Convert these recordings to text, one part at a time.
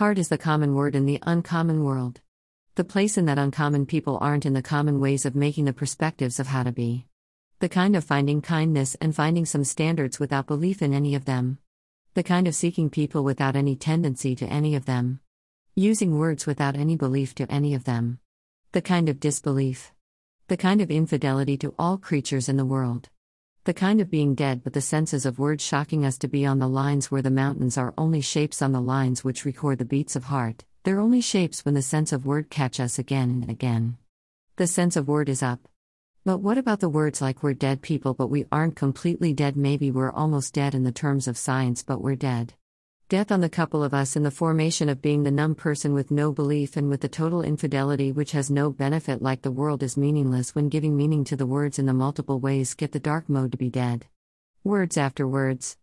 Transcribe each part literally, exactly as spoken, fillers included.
Hard is the common word in the uncommon world. The place in that uncommon people aren't in the common ways of making the perspectives of how to be. The kind of finding kindness and finding some standards without belief in any of them. The kind of seeking people without any tendency to any of them. Using words without any belief to any of them. The kind of disbelief. The kind of infidelity to all creatures in the world. The kind of being dead but the senses of words shocking us to be on the lines where the mountains are only shapes on the lines which record the beats of heart. They're only shapes when the sense of word catch us again and again. The sense of word is up. But what about the words like we're dead people but we aren't completely dead? Maybe we're almost dead in the terms of science but we're dead. Death on the couple of us in the formation of being the numb person with no belief and with the total infidelity which has no benefit, like the world is meaningless when giving meaning to the words in the multiple ways get the dark mode to be dead. Words after words.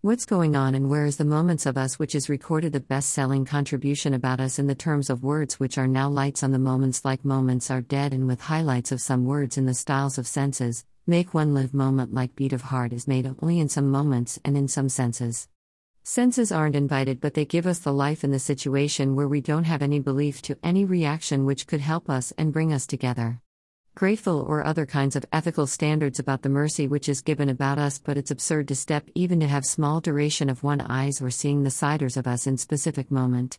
What's going on and where is the moments of us which is recorded, the best-selling contribution about us in the terms of words which are now lights on the moments, like moments are dead and with highlights of some words in the styles of senses, make one live moment like beat of heart is made only in some moments and in some senses. Senses aren't invited but they give us the life in the situation where we don't have any belief to any reaction which could help us and bring us together. Grateful or other kinds of ethical standards about the mercy which is given about us, but it's absurd to step even to have small duration of one eyes or seeing the siders of us in specific moment.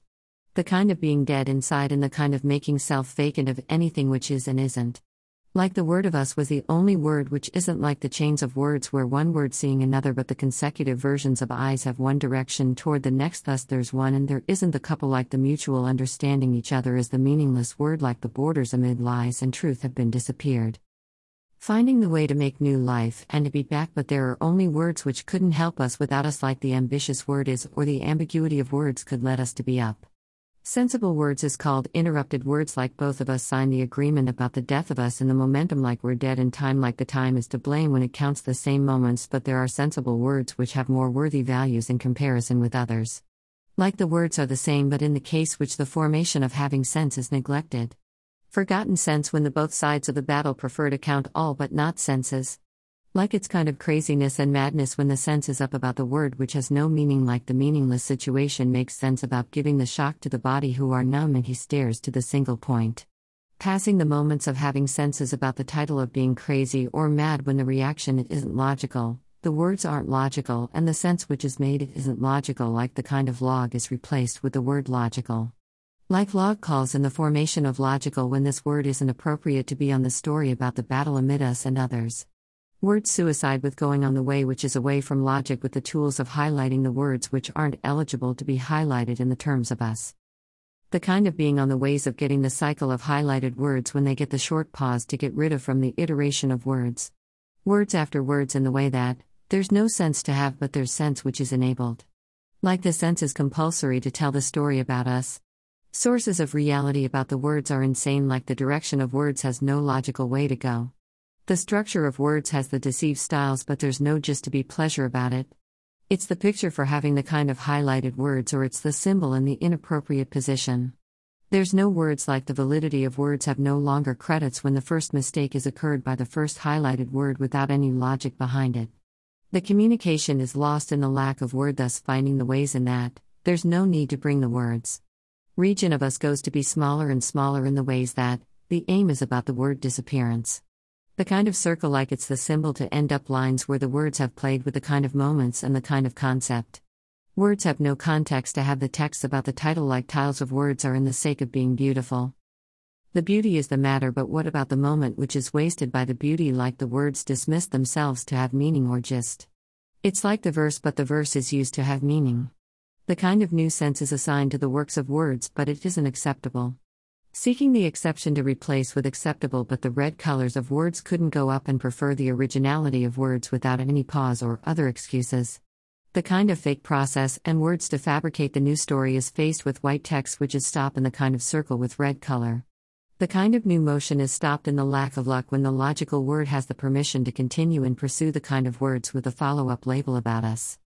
The kind of being dead inside and the kind of making self vacant of anything which is and isn't. Like the word of us was the only word which isn't, like the chains of words where one word seeing another but the consecutive versions of eyes have one direction toward the next, thus there's one and there isn't. The couple, like the mutual understanding each other, is the meaningless word, like the borders amid lies and truth have been disappeared. Finding the way to make new life and to be back, but there are only words which couldn't help us without us, like the ambitious word is, or the ambiguity of words could let us to be up. Sensible words is called interrupted words, like both of us sign the agreement about the death of us in the momentum, like we're dead in time, like the time is to blame when it counts the same moments, but there are sensible words which have more worthy values in comparison with others. Like the words are the same but in the case which the formation of having sense is neglected. Forgotten sense when the both sides of the battle prefer to count all but not senses. Like its kind of craziness and madness when the sense is up about the word which has no meaning, like the meaningless situation makes sense about giving the shock to the body who are numb and he stares to the single point. Passing the moments of having senses about the title of being crazy or mad when the reaction it isn't logical, the words aren't logical and the sense which is made it isn't logical, like the kind of log is replaced with the word logical. Like log calls in the formation of logical when this word isn't appropriate to be on the story about the battle amid us and others. Word suicide with going on the way which is away from logic with the tools of highlighting the words which aren't eligible to be highlighted in the terms of us. The kind of being on the ways of getting the cycle of highlighted words when they get the short pause to get rid of from the iteration of words. Words after words in the way that, there's no sense to have but there's sense which is enabled. Like the sense is compulsory to tell the story about us. Sources of reality about the words are insane, like the direction of words has no logical way to go. The structure of words has the deceived styles but there's no just to be pleasure about it. It's the picture for having the kind of highlighted words, or it's the symbol in the inappropriate position. There's no words, like the validity of words have no longer credits when the first mistake is occurred by the first highlighted word without any logic behind it. The communication is lost in the lack of word, thus finding the ways in that, there's no need to bring the words. Region of us goes to be smaller and smaller in the ways that, the aim is about the word disappearance. The kind of circle, like it's the symbol to end up lines where the words have played with the kind of moments and the kind of concept. Words have no context to have the text about the title, like tiles of words are in the sake of being beautiful. The beauty is the matter, but what about the moment which is wasted by the beauty, like the words dismiss themselves to have meaning or gist. It's like the verse, but the verse is used to have meaning. The kind of new sense is assigned to the works of words but it isn't acceptable. Seeking the exception to replace with acceptable, but the red colors of words couldn't go up and prefer the originality of words without any pause or other excuses. The kind of fake process and words to fabricate the new story is faced with white text which is stop in the kind of circle with red color. The kind of new motion is stopped in the lack of luck when the logical word has the permission to continue and pursue the kind of words with a follow-up label about us.